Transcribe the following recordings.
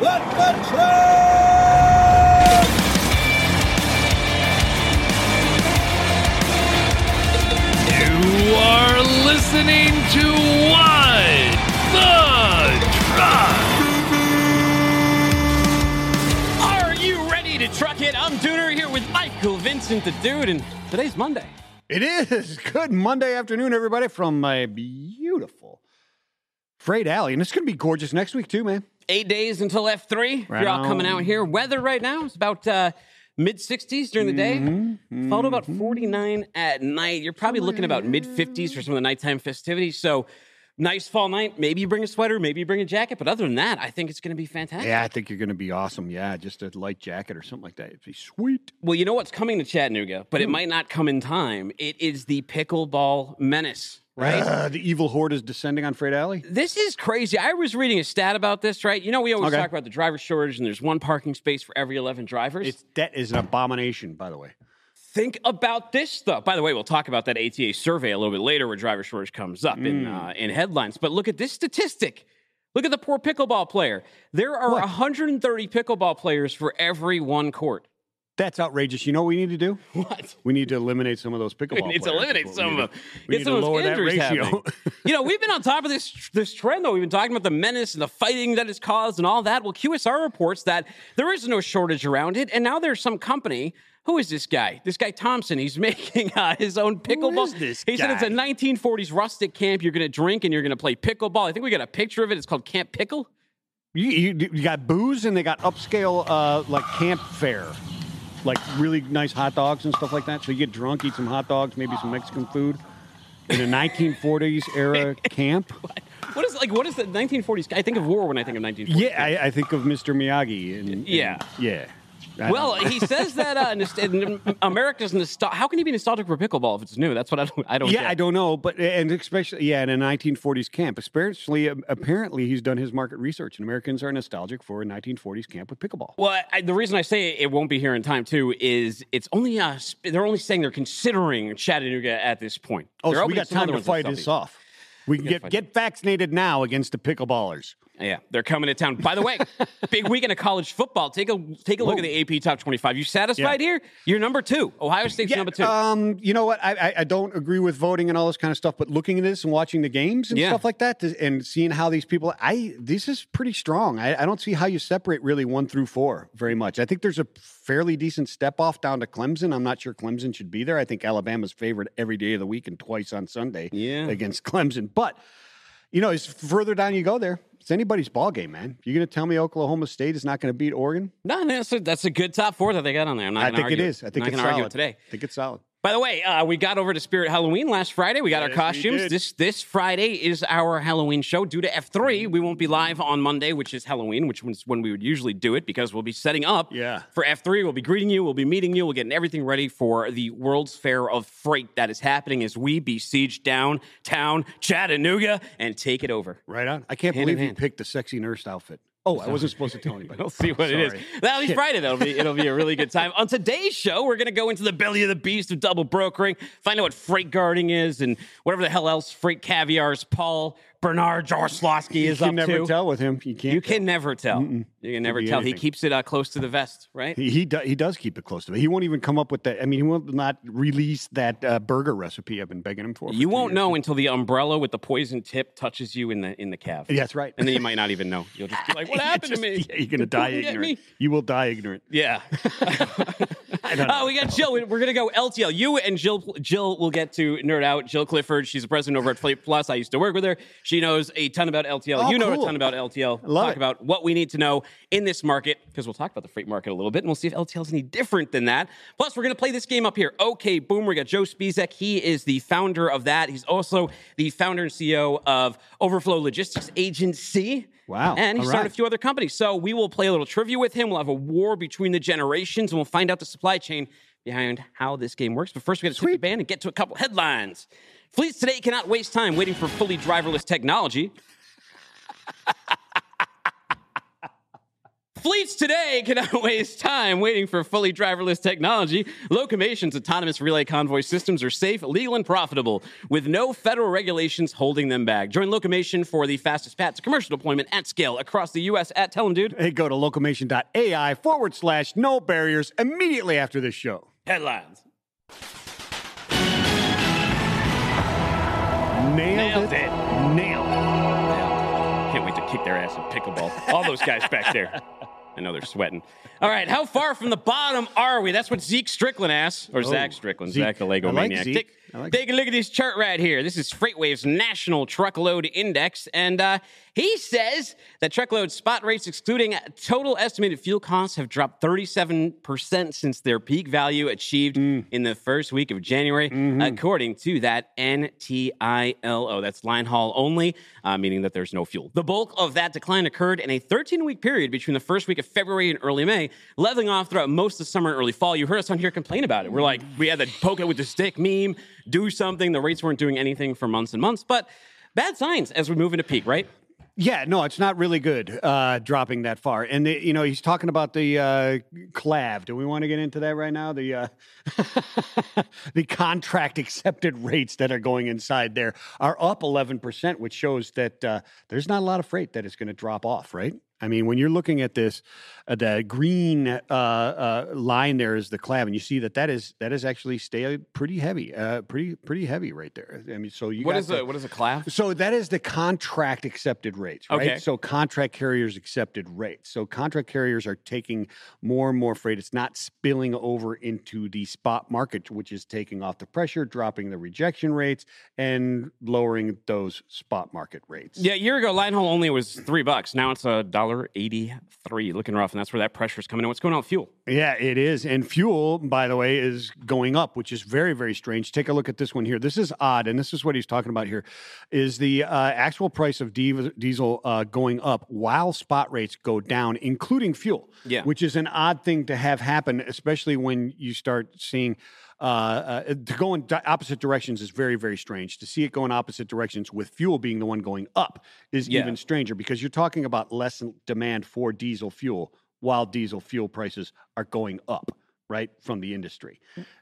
What the Truck! You are listening to What the Truck! Are you ready to truck it? I'm Dooner here with Michael Vincent the Dude, and today's Monday. It is! Good Monday afternoon, everybody, from my beautiful Freight Alley, and it's going to be gorgeous next week, too, man. 8 days until F3. Right. You're all coming out here. Weather right now is about mid-60s during the day, followed about 49 at night. You're probably looking about mid-50s for some of the nighttime festivities. So nice fall night. Maybe you bring a sweater. Maybe you bring a jacket. But other than that, I think it's going to be fantastic. Yeah, I think you're going to be awesome. Yeah, just a light jacket or something like that. It'd be sweet. Well, you know what's coming to Chattanooga, but it might not come in time. It is the pickleball menace. Right? The evil horde is descending on Freight Alley? This is crazy. I was reading a stat about this, right? You know, we always talk about the driver shortage, and there's one parking space for every 11 drivers. That is an abomination, by the way. Think about this, though. By the way, we'll talk about that ATA survey a little bit later where driver shortage comes up in headlines. But look at this statistic. Look at the poor pickleball player. There are 130 pickleball players for every one court. That's outrageous. You know what we need to do? What? We need to eliminate some of those pickleball players. We need to eliminate some of them. We need to lower that ratio. You know, we've been on top of this trend, though. We've been talking about the menace and the fighting that it's caused and all that. Well, QSR reports that there is no shortage around it, and now there's some company. Who is this guy? This guy Thompson. He's making his own pickleball. Who is this guy? He said it's a 1940s rustic camp. You're going to drink and you're going to play pickleball. I think we got a picture of it. It's called Camp Pickle. You got booze and they got upscale like camp fare. Like really nice hot dogs and stuff like that. So you get drunk, eat some hot dogs, maybe some Mexican food in a 1940s era camp. What is like? What is the 1940s? I think of war when I think of 1940s. Yeah, I think of Mr. Miyagi. Yeah. Well, he says that America's nostalgic. How can you be nostalgic for pickleball if it's new? That's what I don't get. I don't know. But especially in a 1940s camp. Apparently, he's done his market research, and Americans are nostalgic for a 1940s camp with pickleball. Well, the reason I say it won't be here in time, too, is it's only they're only saying they're considering Chattanooga at this point. Oh, so we got time to fight this off. We can get vaccinated now against the pickleballers. Yeah, they're coming to town. By the way, big weekend of college football. Take a look at the AP Top 25. You satisfied here? You're number two. Ohio State's number two. You know what? I don't agree with voting and all this kind of stuff, but looking at this and watching the games and stuff like that and seeing how these people, this is pretty strong. I don't see how you separate really 1 through 4 very much. I think there's a fairly decent step off down to Clemson. I'm not sure Clemson should be there. I think Alabama's favored every day of the week and twice on Sunday against Clemson. But, you know, it's further down you go there. It's anybody's ball game, man. You're going to tell me Oklahoma State is not going to beat Oregon? No, that's a good top four that they got on there. I'm not going to argue. It is. I think it's solid today. I think it's solid. By the way, we got over to Spirit Halloween last Friday. We got our costumes. This Friday is our Halloween show. Due to F3, we won't be live on Monday, which is Halloween, which is when we would usually do it because we'll be setting up for F3. We'll be greeting you. We'll be meeting you. We'll get everything ready for the World's Fair of Freight that is happening as we besiege downtown Chattanooga and take it over. Right on. I can't believe you picked the sexy nurse outfit. Oh, I wasn't supposed to tell anybody. We'll see what it is. That'll be Friday. It'll be a really good time. On today's show, we're going to go into the belly of the beast of double brokering, find out what freight guarding is and whatever the hell else Freight Caviar's Paul Bernard Jaroslawski is up to. You can never tell with him. You can never tell. You can never tell. Anything. He keeps it close to the vest, right? He does keep it close to it. He won't even come up with that. I mean, he will not release that burger recipe I've been begging him for. You won't know until the umbrella with the poison tip touches you in the calf. Yeah, that's right. And then you might not even know. You'll just be like, what happened to me? Yeah, you're going to die ignorant. You will die ignorant. Yeah. We got Jill. We're going to go LTL. You and Jill will get to nerd out. Jill Clifford. She's the president over at Freight Plus. I used to work with her. She knows a ton about LTL. Oh, you know a ton about LTL. Talk about what we need to know in this market, because we'll talk about the freight market a little bit, and we'll see if LTL is any different than that. Plus, we're going to play this game up here. OK Boomer. We got Joe Spisak. He is the founder of that. He's also the founder and CEO of Overflow Logistics Agency. Wow. And he started a few other companies. So we will play a little trivia with him. We'll have a war between the generations, and we'll find out the supply chain behind how this game works. But first, we got to take the band and get to a couple headlines. Fleets today cannot waste time waiting for fully driverless technology. Fleets today cannot waste time waiting for fully driverless technology. Locomation's autonomous relay convoy systems are safe, legal, and profitable, with no federal regulations holding them back. Join Locomation for the fastest path to commercial deployment at scale across the U.S. at Tell 'em, dude. Hey, go to locomation.ai/no barriers immediately after this show. Headlines. Nailed it. Can't wait to kick their ass in pickleball. All those guys back there. I know they're sweating. All right, how far from the bottom are we? That's what Zeke Strickland asks, or Zach Strickland, Zach the Lego Maniac. Take a look at this chart right here. This is FreightWave's National Truckload Index, and he says that truckload spot rates, excluding total estimated fuel costs, have dropped 37% since their peak value achieved in the first week of January, according to that NTILO. That's line haul only, meaning that there's no fuel. The bulk of that decline occurred in a 13-week period between the first week of February and early May, leveling off throughout most of the summer and early fall. You heard us on here complain about it. We're like, we had the poke it with the stick meme, do something. The rates weren't doing anything for months and months, but bad signs as we move into peak, right? Yeah, no, it's not really good dropping that far. And, you know, he's talking about the CLAV. Do we want to get into that right now? The the contract accepted rates that are going inside there are up 11%, which shows that there's not a lot of freight that is going to drop off, right? I mean, when you're looking at this, the green line there is the CLAV, and you see that is actually stayed pretty heavy, pretty heavy right there. I mean, so what is a CLAV? So that is the contract accepted rates, right? Okay. So contract carriers accepted rates. So contract carriers are taking more and more freight. It's not spilling over into the spot market, which is taking off the pressure, dropping the rejection rates, and lowering those spot market rates. Yeah, a year ago, line haul only was $3. Now it's $1.83, looking rough, and that's where that pressure is coming in. What's going on with fuel? Yeah, it is. And fuel, by the way, is going up, which is very, very strange. Take a look at this one here. This is odd, and this is what he's talking about here, is the actual price of diesel going up while spot rates go down, including fuel, which is an odd thing to have happen, especially when you start seeing to go in opposite directions is very, very strange. To see it go in opposite directions with fuel being the one going up is even stranger, because you're talking about less demand for diesel fuel while diesel fuel prices are going up, right, from the industry.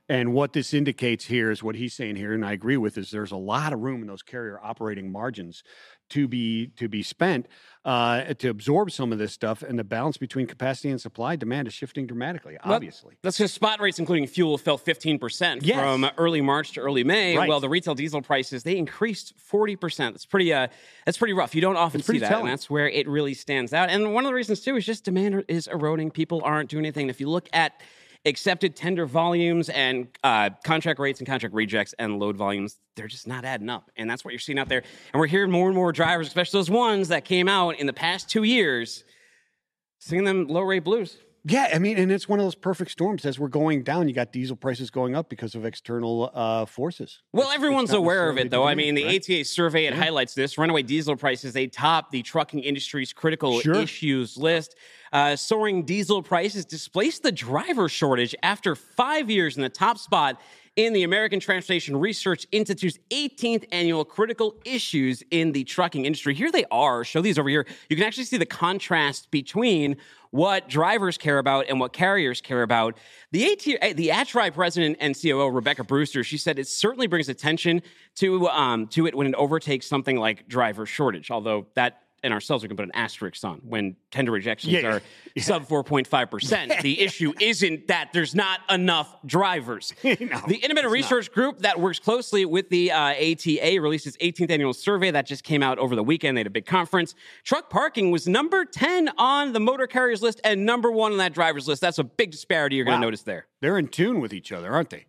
And what this indicates here is what he's saying here, and I agree with, is there's a lot of room in those carrier operating margins to be spent to absorb some of this stuff, and the balance between capacity and supply demand is shifting dramatically, obviously. Well, that's because spot rates, including fuel, fell 15% from early March to early May. Right. Well, the retail diesel prices, they increased 40%. That's pretty rough. You don't often see that, telling. And that's where it really stands out. And one of the reasons, too, is just demand is eroding. People aren't doing anything. If you look at accepted tender volumes and contract rates and contract rejects and load volumes, they're just not adding up. And that's what you're seeing out there. And we're hearing more and more drivers, especially those ones that came out in the past 2 years, singing them low-rate blues. Yeah, I mean, and it's one of those perfect storms. As we're going down, you got diesel prices going up because of external forces. Well, everyone's aware of it, though. I mean, the ATA survey, it highlights this. Runaway diesel prices, they top the trucking industry's critical issues list. Soaring diesel prices displaced the driver shortage after 5 years in the top spot in the American Transportation Research Institute's 18th annual critical issues in the trucking industry. Here they are. Show these over here. You can actually see the contrast between what drivers care about and what carriers care about. The ATRI president and COO, Rebecca Brewster, she said it certainly brings attention to it when it overtakes something like driver shortage, although that and ourselves, we can put an asterisk on when tender rejections are sub 4.5%. The issue isn't that there's not enough drivers. The independent research group that works closely with the ATA released its 18th annual survey that just came out over the weekend. They had a big conference. Truck parking was number 10 on the motor carriers list and number 1 on that driver's list. That's a big disparity you're going to notice there. They're in tune with each other, aren't they?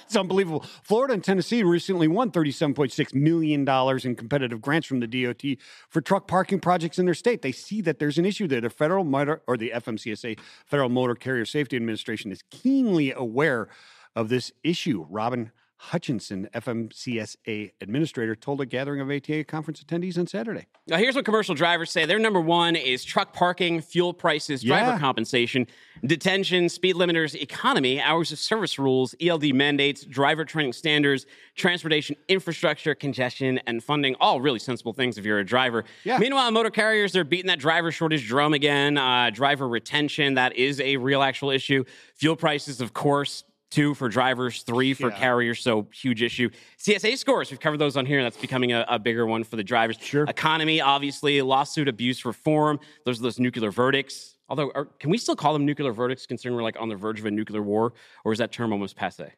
It's unbelievable. Florida and Tennessee recently won $37.6 million in competitive grants from the DOT for truck parking projects in their state. They see that there's an issue there. The FMCSA, Federal Motor Carrier Safety Administration, is keenly aware of this issue. Robin Hutchinson, FMCSA administrator, told a gathering of ATA conference attendees on Saturday. Now, here's what commercial drivers say. Their number one is truck parking, fuel prices, driver compensation, detention, speed limiters, economy, hours of service rules, ELD mandates, driver training standards, transportation infrastructure, congestion, and funding. All really sensible things if you're a driver. Yeah. Meanwhile, motor carriers, they're beating that driver shortage drum again. Driver retention, that is a real actual issue. Fuel prices, of course. 2 for drivers, 3 for carriers, so huge issue. CSA scores, we've covered those on here, and that's becoming a bigger one for the drivers. Sure. Economy, obviously, lawsuit abuse reform. Those are those nuclear verdicts. Although, can we still call them nuclear verdicts considering we're like on the verge of a nuclear war, or is that term almost passé?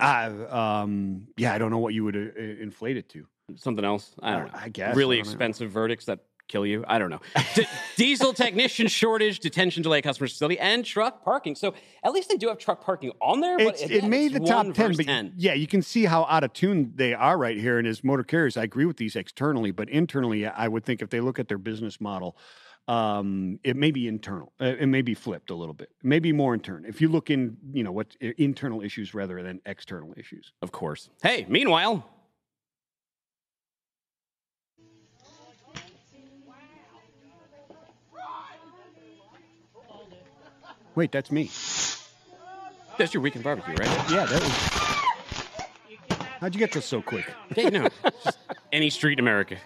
I don't know what you would inflate it to. Something else? I don't know. I guess. Really expensive verdicts that kill you. I don't know. Diesel technician shortage, detention delay, customer facility, and truck parking. So at least they do have truck parking on there. But it made the top 10, but 10. Yeah, you can see how out of tune they are right here. And as motor carriers, I agree with these externally, but internally, I would think if they look at their business model, it may be internal. It may be flipped a little bit. Maybe more internal. If you look in, what internal issues rather than external issues. Of course. Hey, meanwhile. Wait, that's me. That's your weekend barbecue, right? Yeah, that was... How'd you get this so quick? Hey, no. Just any street in America.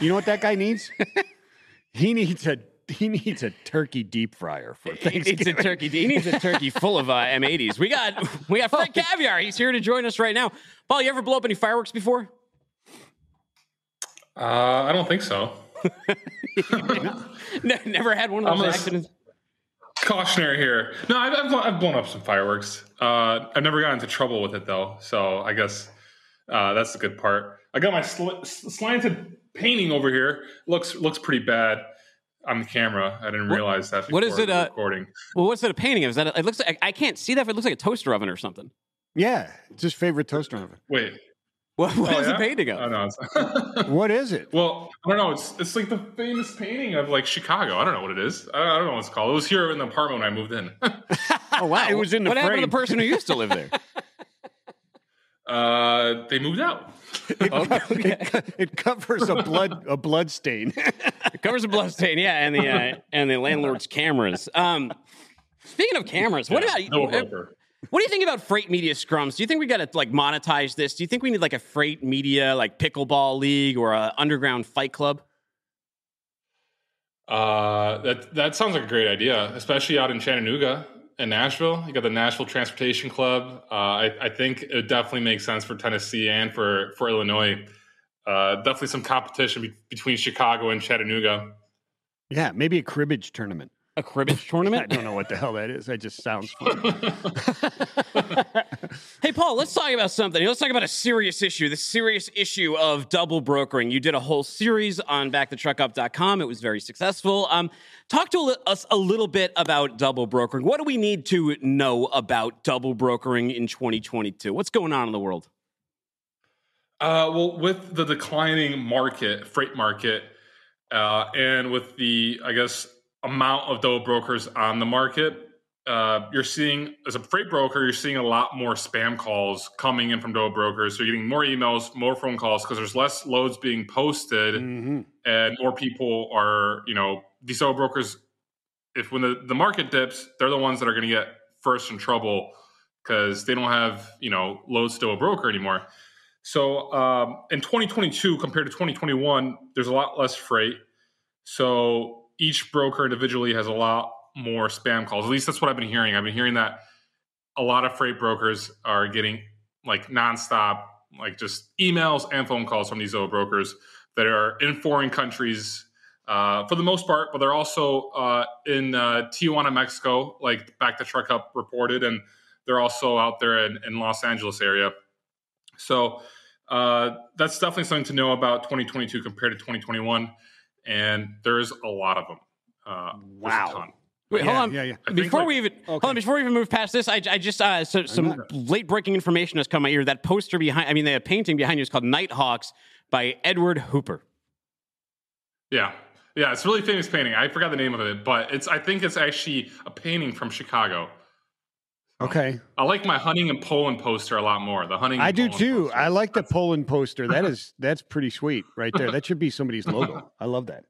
You know what that guy needs? He needs a turkey deep fryer for Thanksgiving. He needs a turkey full of M80s. We got Freight Caviar. He's here to join us right now. Paul, you ever blow up any fireworks before? I don't think so. No, never had one of those accidents. Cautionary here. No, I've blown up some fireworks. I've never gotten into trouble with it though, so I guess that's the good part. I got my slanted painting over here. Looks pretty bad. On the camera, I didn't realize that. What is it? Recording. Well, what's it a painting of? Is that? It looks like I can't see that. But it looks like a toaster oven or something. Yeah, it's his favorite toaster oven. Wait, what is it painting of? Oh, no, what is it? Well, I don't know. It's like the famous painting of like Chicago. I don't know what it is. I don't know what it's called. It was here in the apartment when I moved in. Oh wow! It was in the. What frame. Happened to the person who used to live there? They moved out. It covers a blood stain. It covers a blood stain, yeah, and the landlord's cameras. Speaking of cameras, what do you think about freight media scrums? Do you think we got to like monetize this? Do you think we need like a freight media like pickleball league or an underground fight club? That sounds like a great idea, especially out in Chattanooga. In Nashville, you got the Nashville Transportation Club. I think it definitely makes sense for Tennessee and for Illinois. Definitely some competition between Chicago and Chattanooga. Yeah, maybe a cribbage tournament. A cribbage tournament? I don't know what the hell that is. That just sounds funny. Hey, Paul, let's talk about something. Let's talk about a serious issue, the serious issue of double brokering. You did a whole series on backthetruckup.com. It was very successful. Talk to us a little bit about double brokering. What do we need to know about double brokering in 2022? What's going on in the world? Well, with the declining freight market, and with the, I guess, amount of double brokers on the market, you're seeing, as a freight broker, you're seeing a lot more spam calls coming in from double brokers. So you're getting more emails, more phone calls, because there's less loads being posted, and more people are, these double brokers, if when the market dips, they're the ones that are going to get first in trouble because they don't have, loads to a broker anymore. So in 2022 compared to 2021, there's a lot less freight. So each broker individually has a lot more spam calls. At least that's what I've been hearing. I've been hearing that a lot of freight brokers are getting like nonstop, like just emails and phone calls from these double brokers that are in foreign countries for the most part, but they're also in Tijuana, Mexico, like Back the Truck Up reported. And they're also out there in Los Angeles area. So that's definitely something to know about 2022 compared to 2021. And there's a lot of them. Wow. Wait, hold on. Before we even move past this, I just so some late breaking information has come my ear. That poster behind, I mean, the painting behind you is called Nighthawks by Edward Hooper. Yeah. Yeah, it's a really famous painting. I forgot the name of it, but it's, I think it's actually a painting from Chicago. Okay. I like my hunting and Poland poster a lot more. The hunting. I do too. Poster. I like the Poland poster. That's pretty sweet right there. That should be somebody's logo. I love that.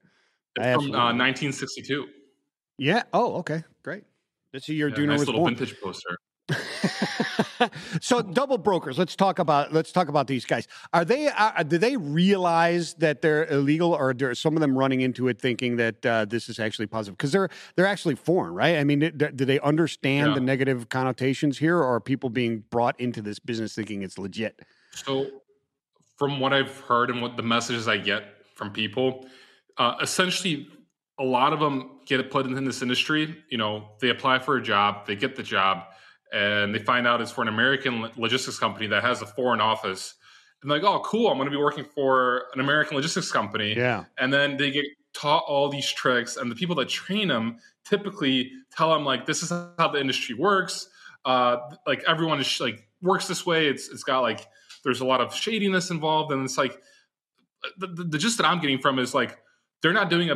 It's from 1962. Yeah. Oh, okay. Great. That's a year Dooner was born. Nice little vintage poster. So double brokers. Let's talk about these guys. Are they? Do they realize that they're illegal, or are some of them running into it thinking that this is actually positive? Because they're actually foreign, right? I mean, do they understand the negative connotations here, or are people being brought into this business thinking it's legit? So, from what I've heard and what the messages I get from people, essentially, a lot of them get put in this industry. You know, they apply for a job, they get the job. And they find out it's for an American logistics company that has a foreign office. And they're like, oh, cool, I'm going to be working for an American logistics company. Yeah. And then they get taught all these tricks. And the people that train them typically tell them, like, this is how the industry works. Like, everyone is, like, works this way. It's got, like, there's a lot of shadiness involved. And it's, like, the gist that I'm getting from is, like, they're not doing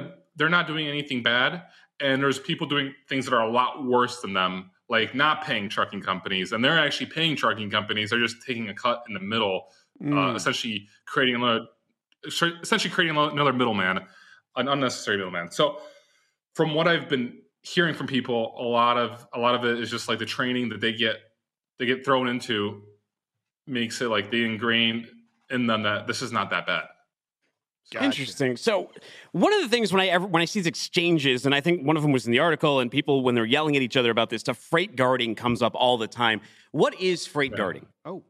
anything bad. And there's people doing things that are a lot worse than them. Like not paying trucking companies, and they're actually paying trucking companies. They're just taking a cut in the middle, essentially creating another middleman, an unnecessary middleman. So, from what I've been hearing from people, a lot of it is just like the training that they get thrown into makes it like they ingrain in them that this is not that bad. Gotcha. Interesting. So one of the things when I see these exchanges, and I think one of them was in the article, and people, when they're yelling at each other about this stuff, freight guarding comes up all the time. What is freight guarding? Oh.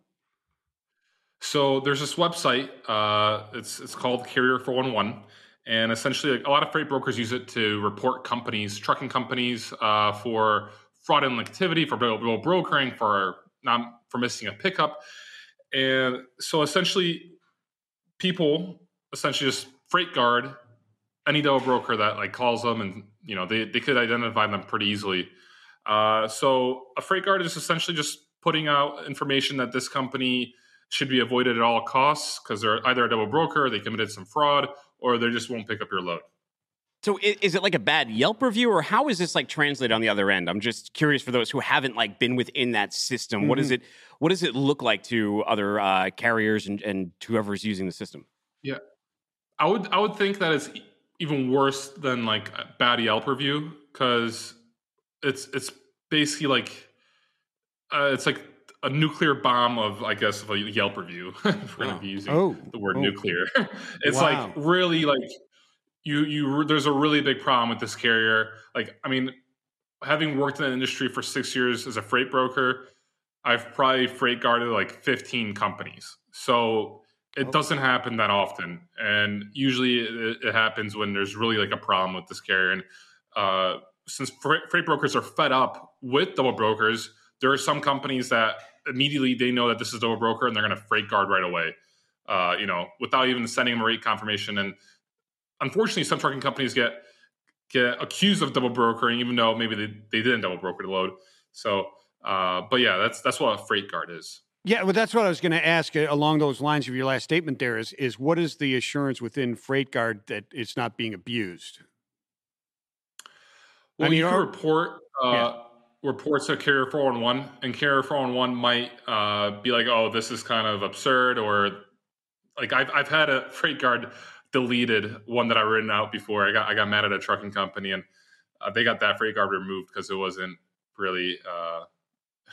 So there's this website, it's called Carrier 411. And essentially, like, a lot of freight brokers use it to report companies, trucking companies, for fraudulent activity, for bill brokering, for missing a pickup. And so essentially, people just freight guard any double broker that like calls them, and you know they could identify them pretty easily. So a freight guard is essentially just putting out information that this company should be avoided at all costs because they're either a double broker, they committed some fraud, or they just won't pick up your load. So is it like a bad Yelp review, or how is this like translated on the other end? I'm just curious for those who haven't like been within that system. Mm-hmm. What does it look like to other carriers and whoever's using the system? Yeah. I would think that it's even worse than like a bad Yelp review because it's basically like it's like a nuclear bomb of, I guess, of a Yelp review. If we're going to be using the word nuclear. It's like really like you there's a really big problem with this carrier. Like, I mean, having worked in the industry for 6 years as a freight broker, I've probably freight guarded like 15 companies. So it doesn't happen that often, and usually it happens when there's really like a problem with this carrier. And since freight brokers are fed up with double brokers, there are some companies that immediately they know that this is double broker and they're going to freight guard right away, without even sending them a rate confirmation. And unfortunately, some trucking companies get accused of double brokering, even though maybe they didn't double broker the load. So, but yeah, that's what a freight guard is. Yeah, well, that's what I was going to ask along those lines of your last statement there is what is the assurance within FreightGuard that it's not being abused? Well, I mean, you can report reports to Carrier 411, and Carrier 411 might be like, oh, this is kind of absurd, or like I've had a FreightGuard deleted one that I've written out before. I got mad at a trucking company, and they got that FreightGuard removed because it wasn't really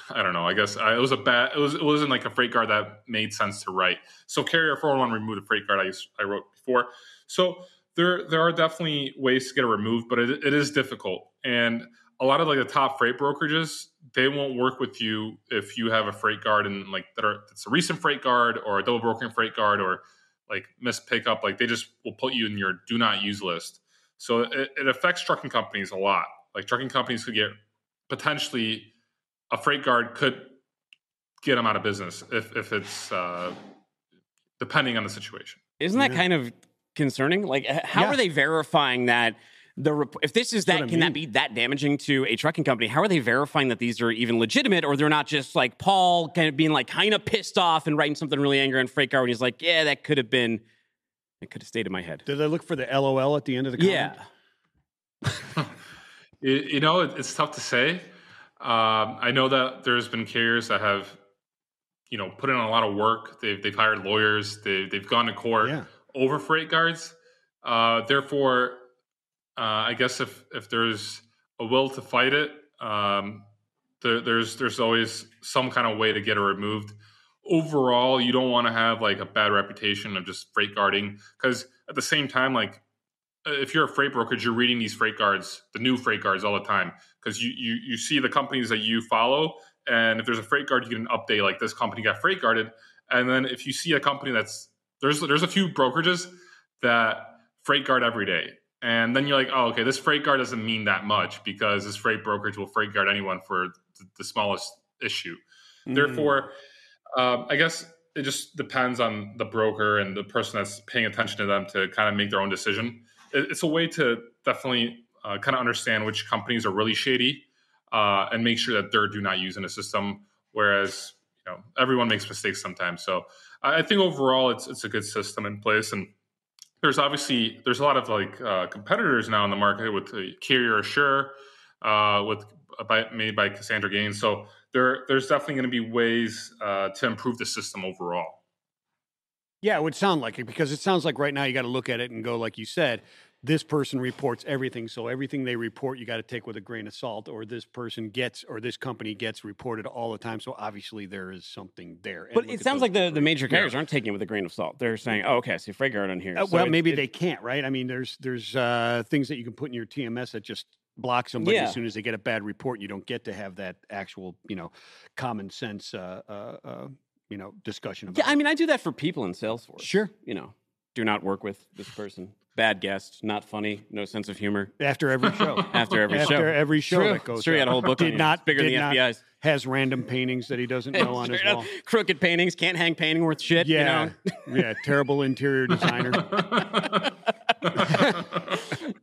I don't know. I guess it was a bad. It wasn't like a freight guard that made sense to write. So Carrier 411 removed a freight guard I wrote before. So there are definitely ways to get it removed, but it is difficult. And a lot of like the top freight brokerages, they won't work with you if you have a freight guard and like it's a recent freight guard or a double brokering freight guard or like missed pickup. Like they just will put you in your do not use list. So it affects trucking companies a lot. Like trucking companies could get potentially. A freight guard could get them out of business if it's depending on the situation. Isn't that kind of concerning? Like, how are they verifying that if this is that, can that be that damaging to a trucking company? How are they verifying that these are even legitimate, or they're not just like Paul kind of being like kind of pissed off and writing something really angry on FreightGuard, and he's like, yeah, that could have been, it could have stayed in my head. Did I look for the LOL at the end of the comment? Yeah. You know, it's tough to say. I know that there's been carriers that have, you know, put in a lot of work. They've hired lawyers. They've gone to court over FreightGuards. Therefore, I guess if there's a will to fight it, there's always some kind of way to get it removed. Overall, you don't want to have like a bad reputation of just freight guarding, because at the same time, like if you're a freight brokerage, you're reading these freight guards, the new freight guards all the time, because you see the companies that you follow, and if there's a freight guard, you get an update like this company got freight guarded. And then if you see a company that's there's a few brokerages that freight guard every day. And then you're like, oh, okay, this freight guard doesn't mean that much because this freight brokerage will freight guard anyone for the smallest issue. Mm. Therefore, I guess it just depends on the broker and the person that's paying attention to them to kind of make their own decision. It's a way to definitely kind of understand which companies are really shady and make sure that they're do not using a system, whereas you know everyone makes mistakes sometimes. So I think overall it's a good system in place. And There's a lot of like competitors now in the market with Carrier Assure, made by Cassandra Gaines. So there's definitely going to be ways to improve the system overall. Yeah, it would sound like it, because it sounds like right now you got to look at it and go, like you said, this person reports everything, so everything they report you got to take with a grain of salt, or this person gets, or this company gets reported all the time, so obviously there is something there. But it sounds like the major carriers aren't taking it with a grain of salt. They're saying, oh, okay, I see FreightGuard on here. Well, maybe they can't, right? I mean, there's things that you can put in your TMS that just block somebody as soon as they get a bad report, and you don't get to have that actual, you know, common sense, you know, discussion about it. Yeah, I mean, I do that for people in Salesforce. Sure. You know, do not work with this person. Bad guest, not funny, no sense of humor. After every show. After every show that goes out. He had a whole book on it. Bigger than the FBI's. Has random paintings that he doesn't know on his wall. Crooked paintings, can't hang painting worth shit. Yeah, you know? Yeah, terrible interior designer.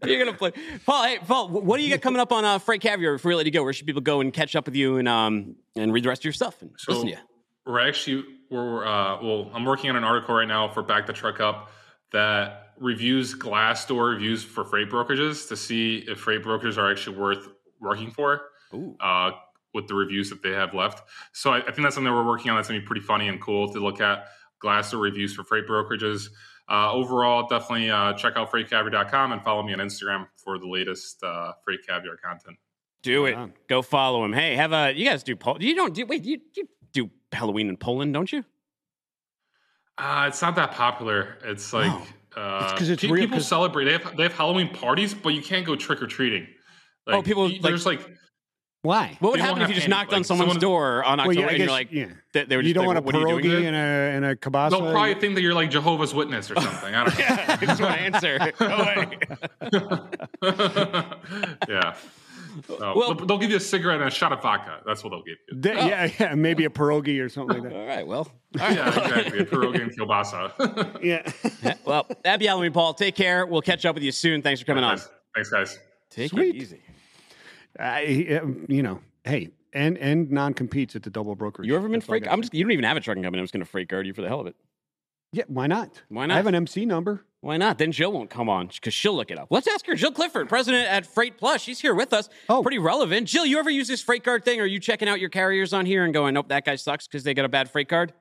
You're going to play. Paul, what do you got coming up on Freight Caviar if we're ready to go? Where should people go and catch up with you and read the rest of your stuff and listen to you? I'm working on an article right now for Back the Truck Up that reviews Glassdoor reviews for freight brokerages to see if freight brokers are actually worth working for with the reviews that they have left. So I think that's something we're working on. That's going to be pretty funny and cool to look at, Glassdoor reviews for freight brokerages. Overall, definitely check out FreightCaviar.com and follow me on Instagram for the latest Freight Caviar content. Do it. Wow. Go follow him. Hey, you guys do you do Halloween in Poland, don't you? It's not that popular. It's like... Oh. It's people real, celebrate. They have Halloween parties, but you can't go trick or treating. Like, there's like, why? What would happen if you just knocked on someone's door on October and you're like, they were just, you don't want a pierogi and a kielbasa. They'll probably think that you're like Jehovah's Witness or something. I don't know. Yeah, I just want to answer. No way. Yeah. So, well, they'll give you a cigarette and a shot of vodka. That's what they'll give you. Yeah, maybe a pierogi or something like that. All right. Yeah, exactly. A pierogi and kielbasa. Yeah. Well, that'd be Halloween, Paul. Take care. We'll catch up with you soon. Thanks for coming on. Thanks, guys. Take it easy. You know, hey, and non-competes at the double brokerage. You ever been freight? You don't even have a trucking company. I'm just going to freight guard you for the hell of it. Yeah, why not? I have an MC number. Why not? Then Jill won't come on because she'll look it up. Let's ask her. Jill Clifford, president at Freight Plus. She's here with us. Oh. Pretty relevant. Jill, you ever use this freight guard thing? Or are you checking out your carriers on here and going, nope, that guy sucks because they got a bad freight guard?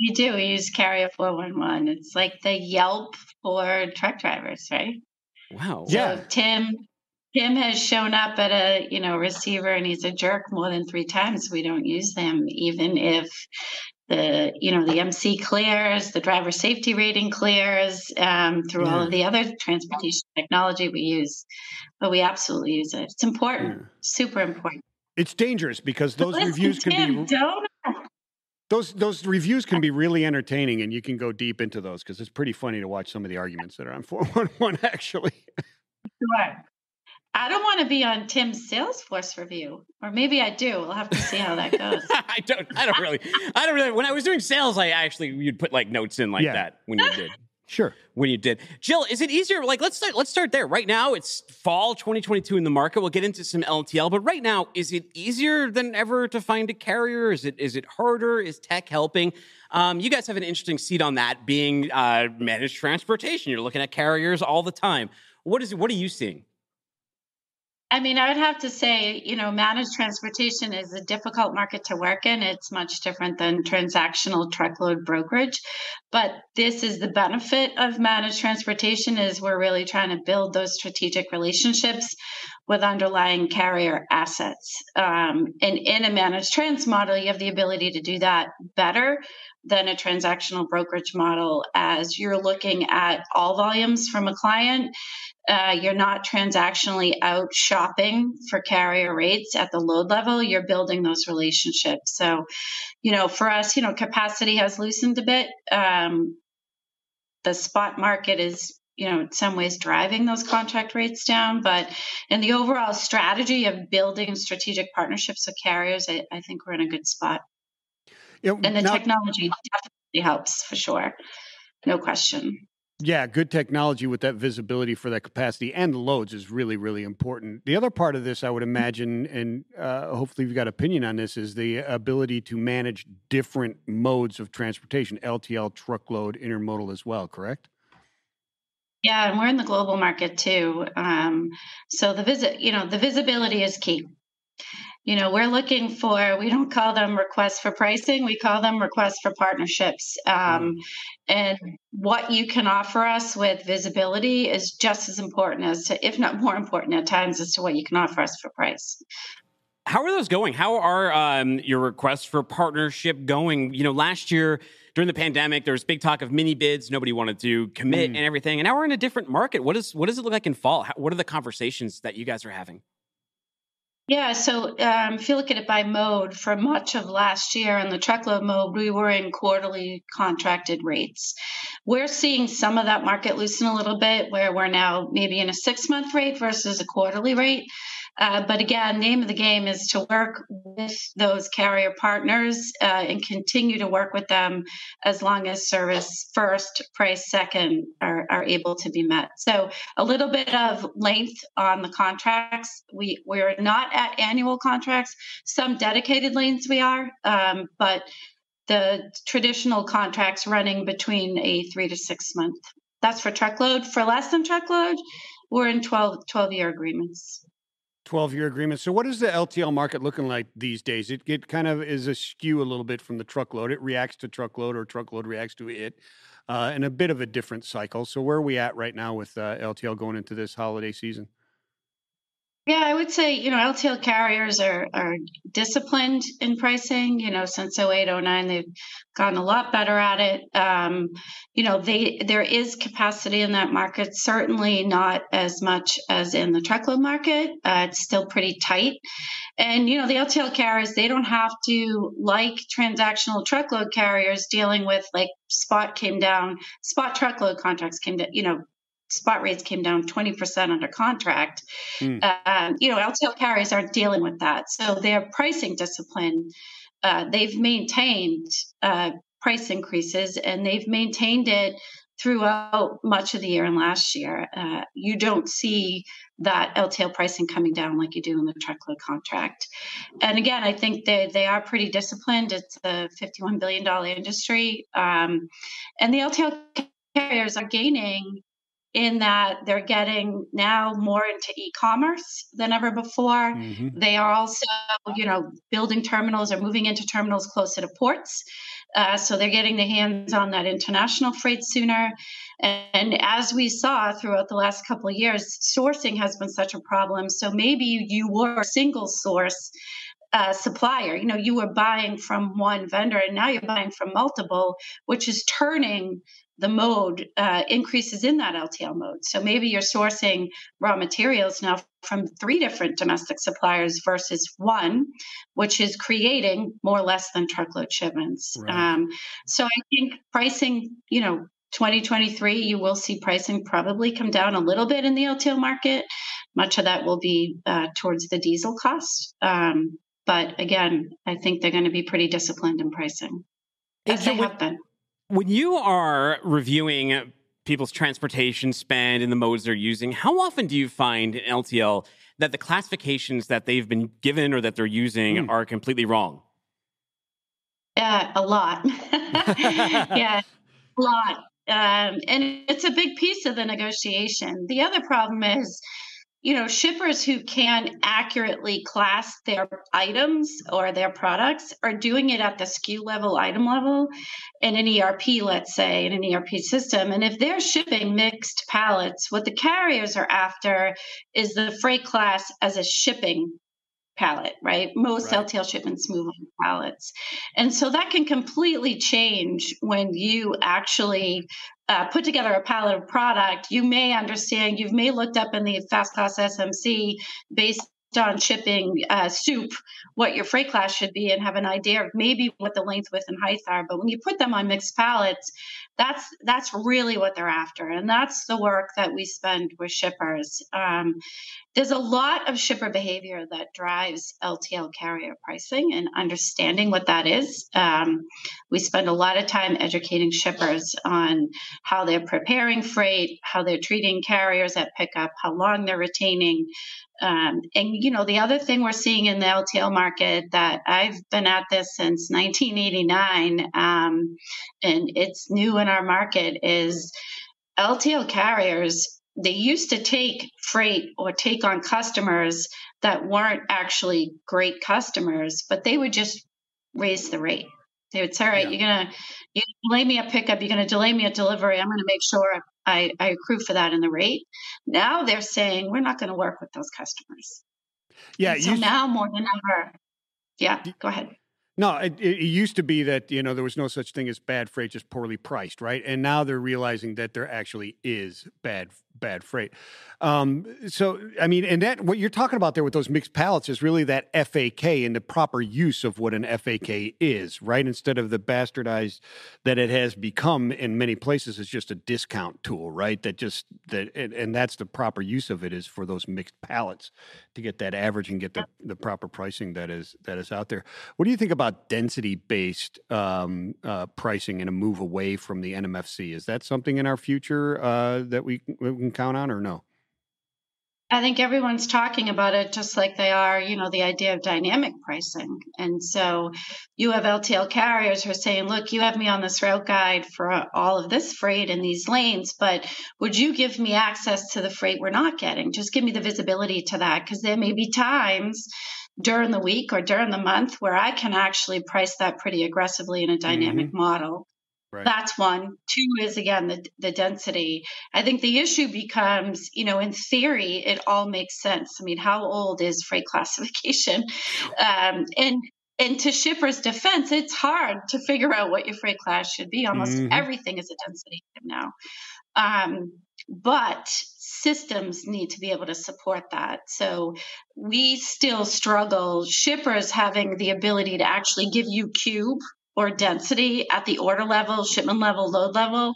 You do. We use Carrier 411. It's like the Yelp for truck drivers, right? Wow. So yeah. Tim has shown up at a, you know, receiver and he's a jerk more than 3 times. We don't use them, even if... The MC clears, the driver safety rating clears through all of the other transportation technology we use, but we absolutely use it. It's important, super important. It's dangerous because those reviews can be really entertaining, and you can go deep into those because it's pretty funny to watch some of the arguments that are on 411 actually. Sure. I don't want to be on Tim's Salesforce review, or maybe I do. We'll have to see how that goes. I don't really. When I was doing sales, I actually, you'd put like notes in like that when you did. Sure. When you did. Jill, is it easier? Like, let's start there. Right now, it's fall 2022 in the market. We'll get into some LTL, but right now, is it easier than ever to find a carrier? Is it harder? Is tech helping? You guys have an interesting seat on that, being managed transportation. You're looking at carriers all the time. What are you seeing? I mean, I would have to say, you know, managed transportation is a difficult market to work in. It's much different than transactional truckload brokerage. But this is the benefit of managed transportation is we're really trying to build those strategic relationships with underlying carrier assets. And in a managed trans model, you have the ability to do that better than a transactional brokerage model, as you're looking at all volumes from a client. You're not transactionally out shopping for carrier rates at the load level. You're building those relationships. So, you know, for us, you know, capacity has loosened a bit. The spot market is, you know, in some ways driving those contract rates down. But in the overall strategy of building strategic partnerships with carriers, I think we're in a good spot. You know, and the technology definitely helps, for sure. No question. Yeah, good technology with that visibility for that capacity and the loads is really, really important. The other part of this, I would imagine, and hopefully you've got opinion on this, is the ability to manage different modes of transportation, LTL, truckload, intermodal as well, correct? Yeah, and we're in the global market too. So the visibility is key. You know, we're looking for, we don't call them requests for pricing, we call them requests for partnerships. And what you can offer us with visibility is just as important as to, if not more important at times, as to what you can offer us for price. How are those going? How are your requests for partnership going? You know, last year during the pandemic, there was big talk of mini bids. Nobody wanted to commit and everything. And now we're in a different market. What does it look like in fall? What are the conversations that you guys are having? Yeah, so if you look at it by mode, for much of last year in the truckload mode, we were in quarterly contracted rates. We're seeing some of that market loosen a little bit, where we're now maybe in a 6-month rate versus a quarterly rate. But again, name of the game is to work with those carrier partners and continue to work with them as long as service first, price second are able to be met. So a little bit of length on the contracts. We're not at annual contracts. Some dedicated lanes we are, but the traditional contracts running between a 3 to 6 month. That's for truckload. For less than truckload, we're in 12-year agreements. 12-year agreement. So what is the LTL market looking like these days? It kind of is askew a little bit from the truckload. It reacts to truckload, or truckload reacts to it, and a bit of a different cycle. So where are we at right now with LTL going into this holiday season? Yeah, I would say, you know, LTL carriers are disciplined in pricing. You know, since 08, 09, they've gotten a lot better at it. You know, there is capacity in that market, certainly not as much as in the truckload market. It's still pretty tight. And, you know, the LTL carriers, they don't have to, like transactional truckload carriers, dealing with like spot truckload contracts came down, you know, spot rates came down 20% under contract. You know, LTL carriers aren't dealing with that. So their pricing discipline, they've maintained price increases, and they've maintained it throughout much of the year and last year. You don't see that LTL pricing coming down like you do in the truckload contract. And again, I think they are pretty disciplined. It's a $51 billion industry. And the LTL carriers are gaining in that they're getting now more into e-commerce than ever before. Mm-hmm. They are also, you know, building terminals or moving into terminals closer to ports. So they're getting their hands on that international freight sooner. And as we saw throughout the last couple of years, sourcing has been such a problem. So maybe you were a single source supplier. You know, you were buying from one vendor, and now you're buying from multiple, which is turning the mode increases in that LTL mode. So maybe you're sourcing raw materials now from 3 different domestic suppliers versus 1, which is creating more less than truckload shipments. Right. So I think pricing, you know, 2023, you will see pricing probably come down a little bit in the LTL market. Much of that will be towards the diesel cost. But again, I think they're going to be pretty disciplined in pricing, as they have been. When you are reviewing people's transportation spend and the modes they're using, how often do you find in LTL that the classifications that they've been given or that they're using are completely wrong? A lot. Yeah, a lot. And it's a big piece of the negotiation. The other problem is, you know, shippers who can accurately class their items or their products are doing it at the SKU level, item level, in an ERP, let's say, in an ERP system. And if they're shipping mixed pallets, what the carriers are after is the freight class as a shipping pallet, right? Most LTL shipments move on pallets. And so that can completely change when you actually put together a pallet of product. You may understand, you may looked up in the fast class SMC based on shipping soup, what your freight class should be and have an idea of maybe what the length, width, and height are. But when you put them on mixed pallets, that's really what they're after. And that's the work that we spend with shippers. There's a lot of shipper behavior that drives LTL carrier pricing and understanding what that is. We spend a lot of time educating shippers on how they're preparing freight, how they're treating carriers at pickup, how long they're retaining. And, you know, the other thing we're seeing in the LTL market that I've been at this since 1989, and it's new in our market, is LTL carriers. They used to take freight or take on customers that weren't actually great customers, but they would just raise the rate. They would say, all right, you're going to delay me a pickup. You're going to delay me a delivery. I'm going to make sure I accrue for that in the rate. Now they're saying, we're not going to work with those customers. Yeah. So now more than ever. Yeah, go ahead. No, it used to be that, you know, there was no such thing as bad freight, just poorly priced, right? And now they're realizing that there actually is bad freight. So, I mean, and that what you're talking about there with those mixed pallets is really that FAK and the proper use of what an FAK is, right? Instead of the bastardized that it has become in many places, it's just a discount tool, right? And that's the proper use of it is for those mixed pallets to get that average and get the proper pricing that is out there. What do you think about density-based pricing and a move away from the NMFC? Is that something in our future that we can count on or no? I think everyone's talking about it just like they are, you know, the idea of dynamic pricing. And so you have LTL carriers who are saying, look, you have me on this route guide for all of this freight in these lanes, but would you give me access to the freight we're not getting? Just give me the visibility to that, because there may be times during the week or during the month where I can actually price that pretty aggressively in a dynamic model. Right. That's one. Two is, again, the density. I think the issue becomes, you know, in theory, it all makes sense. I mean, how old is freight classification? And to shippers' defense, it's hard to figure out what your freight class should be. Almost everything is a density now. But systems need to be able to support that. So we still struggle, shippers having the ability to actually give you cube or density at the order level, shipment level, load level.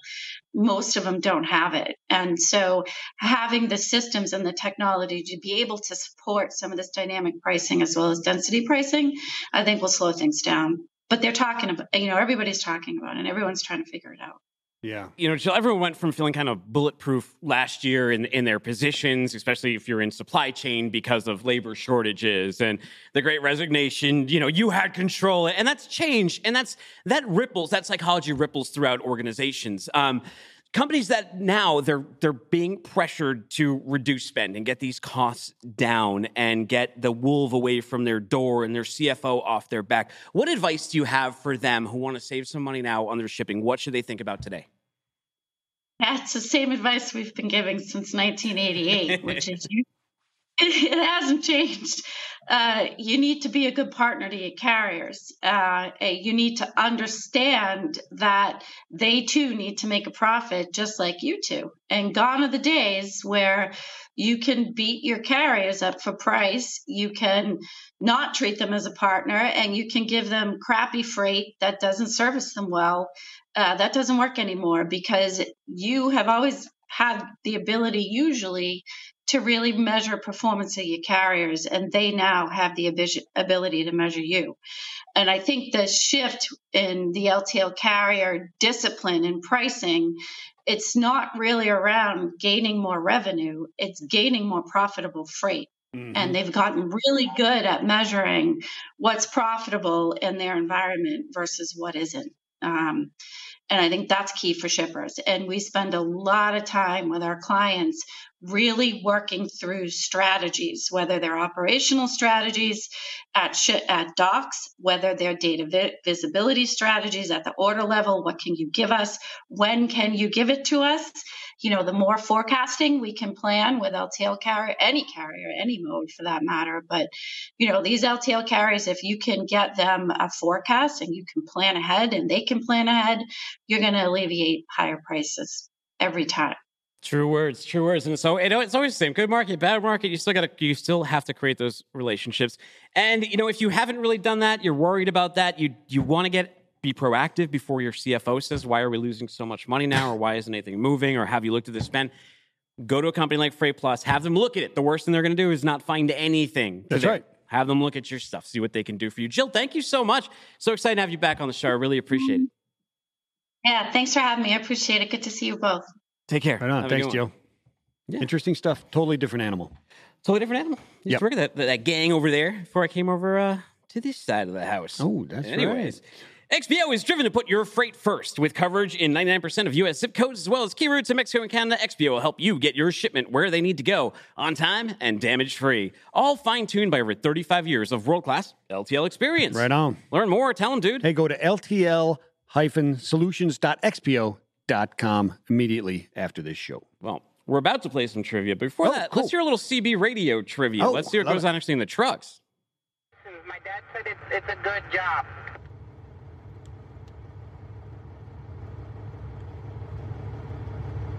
Most of them don't have it. And so having the systems and the technology to be able to support some of this dynamic pricing as well as density pricing, I think will slow things down. But they're talking about, you know, everybody's talking about it and everyone's trying to figure it out. Yeah. You know, Jill, everyone went from feeling kind of bulletproof last year in their positions, especially if you're in supply chain because of labor shortages and the Great Resignation, you know, you had control, and that's change. And that psychology ripples throughout organizations. Companies that now they're being pressured to reduce spend and get these costs down and get the wolf away from their door and their CFO off their back. What advice do you have for them who want to save some money now on their shipping? What should they think about today? That's the same advice we've been giving since 1988, which is it hasn't changed. You need to be a good partner to your carriers. You need to understand that they too need to make a profit just like you two. And gone are the days where you can beat your carriers up for price, you can not treat them as a partner, and you can give them crappy freight that doesn't service them well. That doesn't work anymore because you have always had the ability usually to really measure performance of your carriers, and they now have the ability to measure you. And I think the shift in the LTL carrier discipline and pricing, it's not really around gaining more revenue, it's gaining more profitable freight. Mm-hmm. And they've gotten really good at measuring what's profitable in their environment versus what isn't. And I think that's key for shippers. And we spend a lot of time with our clients really working through strategies, whether they're operational strategies at docks, whether they're data visibility strategies at the order level. What can you give us? When can you give it to us? You know, the more forecasting we can plan with LTL carrier, any mode for that matter. But, you know, these LTL carriers, if you can get them a forecast and you can plan ahead and they can plan ahead, you're going to alleviate higher prices every time. True words, true words. And so, you know, it's always the same. Good market, bad market, you still have to create those relationships. And, you know, if you haven't really done that, you're worried about that, you want to be proactive before your CFO says, why are we losing so much money now? Or why isn't anything moving? Or have you looked at the spend? Go to a company like Freight Plus, have them look at it. The worst thing they're going to do is not find anything. That's right. Have them look at your stuff, see what they can do for you. Jill, thank you so much. So excited to have you back on the show. I really appreciate it. Yeah, thanks for having me. I appreciate it. Good to see you both. Take care. Right on. Thanks, Jill. Yeah. Interesting stuff. Totally different animal. Used to work at that gang over there before I came over to this side of the house. Oh, that's right. XPO is driven to put your freight first. With coverage in 99% of U.S. zip codes, as well as key routes in Mexico and Canada, XPO will help you get your shipment where they need to go, on time and damage-free. All fine-tuned by over 35 years of world-class LTL experience. Right on. Learn more. Tell them, dude. Hey, go to LTL-solutions.xpo.com immediately after this show. Well, we're about to play some trivia, but before that, let's hear a little CB radio trivia. Let's see what goes on actually in the trucks. My dad said it's a good job.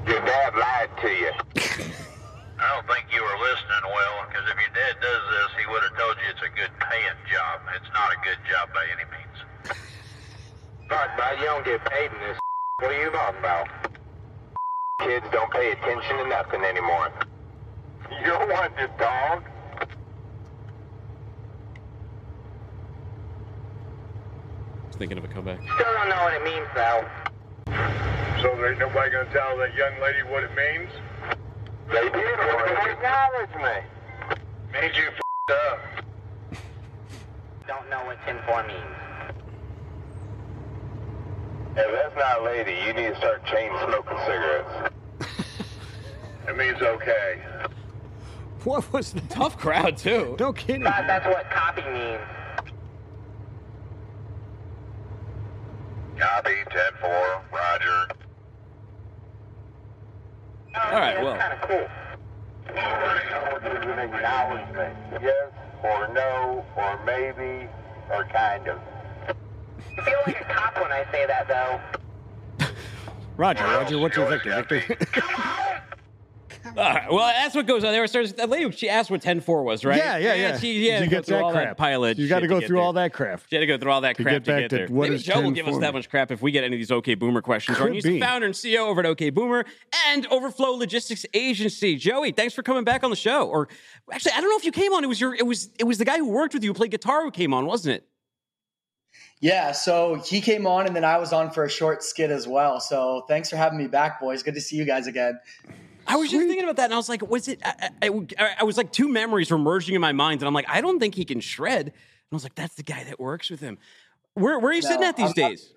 Your dad lied to you. I don't think you were listening well, because if your dad does this, he would have told you it's a good paying job. It's not a good job by any means. But you don't get paid in this. What are you talking about? Kids don't pay attention to nothing anymore. You're one, this dog. I was thinking of a comeback. Still don't know what it means, though. So there ain't nobody gonna tell that young lady what it means? They did, they acknowledged me. Made you f***ed up. Don't know what 10-4 means. If that's not a lady, you need to start chain smoking cigarettes. It means okay. What was the tough crowd, too? No kidding. That's what copy means. Copy, 10-4, roger. All right, well. That's kind of cool. Acknowledgement. Yes, or no, or maybe, or kind of. I feel like a cop when I say that, though. Roger, what's your victory? All right, well, that's what goes on there. That lady, she asked what 10-4 was, right? Yeah. She had to go through all that pile of shit. You got to go through all that crap. She had to go through all that crap to get there. Maybe Joe will give us that much crap if we get any of these OK Boomer questions. He's the founder and CEO over at OK Boomer and Overflow Logistics Agency. Joey, thanks for coming back on the show. Or actually, I don't know if you came on. It was the guy who worked with you who played guitar who came on, wasn't it? Yeah, so he came on, and then I was on for a short skit as well. So thanks for having me back, boys. Good to see you guys again. I was just thinking about that, and I was like, was it? I was like, two memories were merging in my mind, and I'm like, I don't think he can shred. And I was like, that's the guy that works with him. Where are you sitting at these days?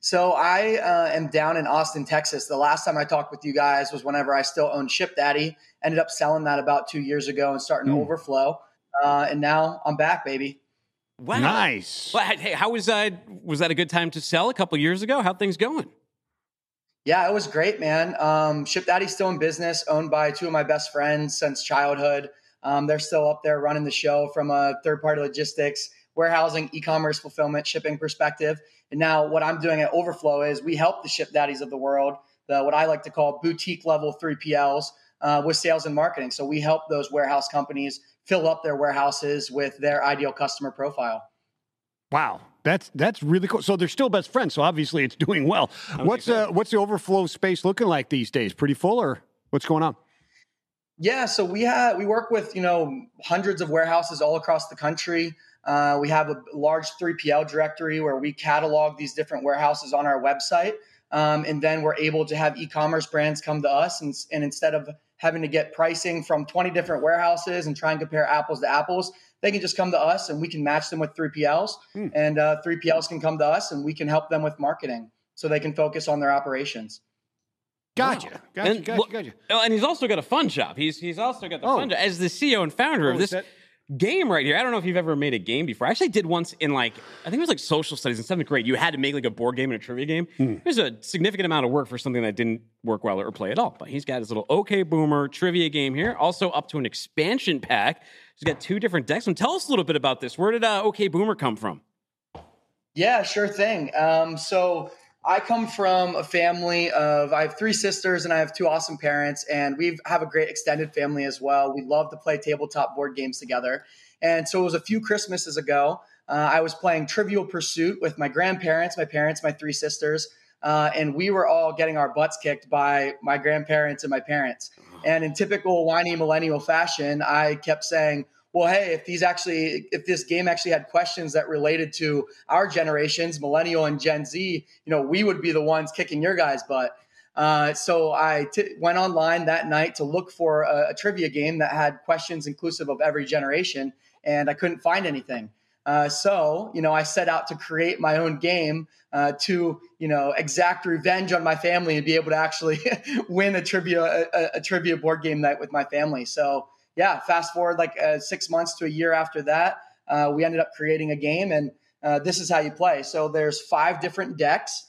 So I am down in Austin, Texas. The last time I talked with you guys was whenever I still owned Ship Daddy. Ended up selling that about 2 years ago and starting Overflow. And now I'm back, baby. Wow. Nice. Well, hey, how was that a good time to sell a couple years ago? How things going? Yeah, it was great, man. Ship Daddy's still in business, owned by two of my best friends since childhood. They're still up there running the show from a third-party logistics, warehousing, e-commerce, fulfillment, shipping perspective. And now what I'm doing at Overflow is we help the Ship Daddies of the world, what I like to call boutique-level 3PLs, with sales and marketing. So we help those warehouse companies fill up their warehouses with their ideal customer profile. Wow. That's really cool. So they're still best friends. So obviously it's doing well. What's the Overflow space looking like these days? Pretty full, or what's going on? Yeah, so we work with, hundreds of warehouses all across the country. We have a large 3PL directory where we catalog these different warehouses on our website. And then we're able to have e-commerce brands come to us and instead of having to get pricing from 20 different warehouses and try and compare apples to apples, they can just come to us and we can match them with 3PLs and 3PLs can come to us and we can help them with marketing so they can focus on their operations. Gotcha. Oh, and he's also got a fun shop. He's also got the fun shop as the CEO and founder of this game right here. I don't know if you've ever made a game before. I actually did once in I think it was social studies in 7th grade. You had to make a board game and a trivia game. It was a significant amount of work for something that didn't work well or play at all. But he's got his little OK Boomer trivia game here. Also up to an expansion pack. He's got two different decks. And tell us a little bit about this. Where did OK Boomer come from? Yeah, sure thing. So I come from a family of, I have three sisters and I have two awesome parents, and we have a great extended family as well. We love to play tabletop board games together. And so it was a few Christmases ago. I was playing Trivial Pursuit with my grandparents, my parents, my three sisters, and we were all getting our butts kicked by my grandparents and my parents. And in typical whiny millennial fashion, I kept saying, well, hey, if this game actually had questions that related to our generations, millennial and Gen Z, we would be the ones kicking your guys' butt. So I went online that night to look for a trivia game that had questions inclusive of every generation, and I couldn't find anything. So I set out to create my own game to exact revenge on my family and be able to actually win a trivia board game night with my family. So yeah, fast forward 6 months to a year after that, we ended up creating a game, and this is how you play. So there's 5 different decks.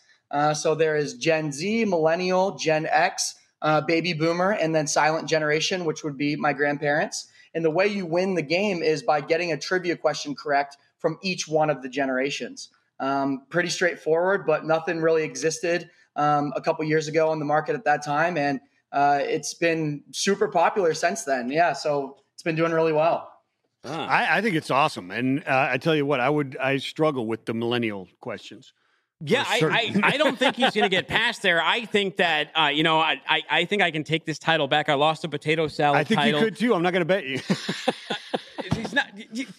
So there is Gen Z, Millennial, Gen X, Baby Boomer, and then Silent Generation, which would be my grandparents. And the way you win the game is by getting a trivia question correct from each one of the generations. Pretty straightforward, but nothing really existed a couple years ago on the market at that time, and it's been super popular since then. Yeah. So it's been doing really well. I think it's awesome. And I tell you what, I struggle with the millennial questions. Yeah. I don't think he's going to get past there. I think that, I think I can take this title back. I lost a potato salad. I think you could too. I'm not going to bet you. He's not.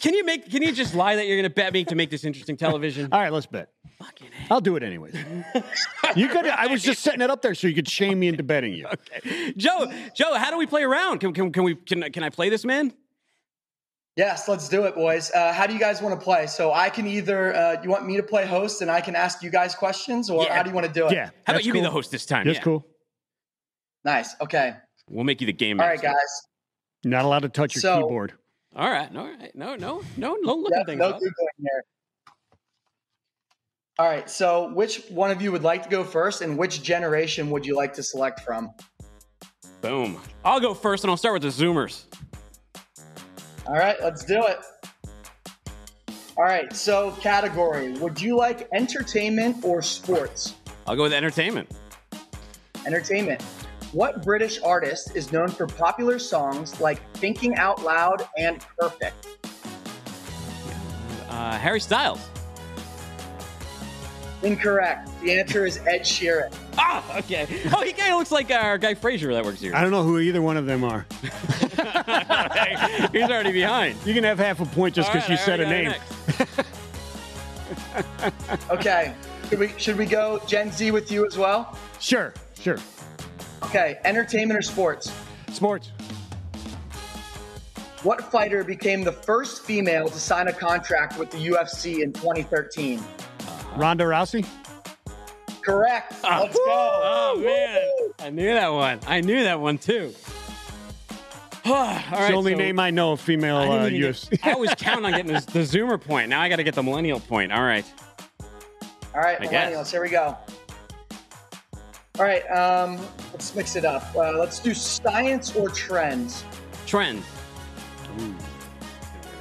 Can you just lie that you're going to bet me to make this interesting television? All right, let's bet. Fucking hell. I'll do it anyways. I was just setting it up there so you could shame me into betting you. Okay. Joe, how do we play around? Can I play this, man? Yes, let's do it, boys. How do you guys want to play? So I can either you want me to play host and I can ask you guys questions, or how do you want to do it? Yeah. How about you be the host this time? That's cool. Nice. Okay. We'll make you the game master. All right, guys. You're not allowed to touch your keyboard. All right. No looking things up. Here. All right. So which one of you would like to go first, and which generation would you like to select from? Boom. I'll go first, and I'll start with the Zoomers. All right. Let's do it. All right. So category, would you like entertainment or sports? I'll go with entertainment. Entertainment. What British artist is known for popular songs like Thinking Out Loud and Perfect? Harry Styles. Incorrect. The answer is Ed Sheeran. Ah, okay. Oh, he kind of looks like our guy Frazier that works here. I don't know who either one of them are. He's already behind. You can have half a point just because you said a name. Okay. Should we go Gen Z with you as well? Sure. Okay, entertainment or sports? Sports. What fighter became the first female to sign a contract with the UFC in 2013? Ronda Rousey? Correct. Let's go. Oh, man. I knew that one, too. It's the only name I know of female UFC. I always count on getting the Zoomer point. Now I got to get the Millennial point. All right, Millennials. Here we go. All right, let's mix it up. Let's do science or trends. Trends.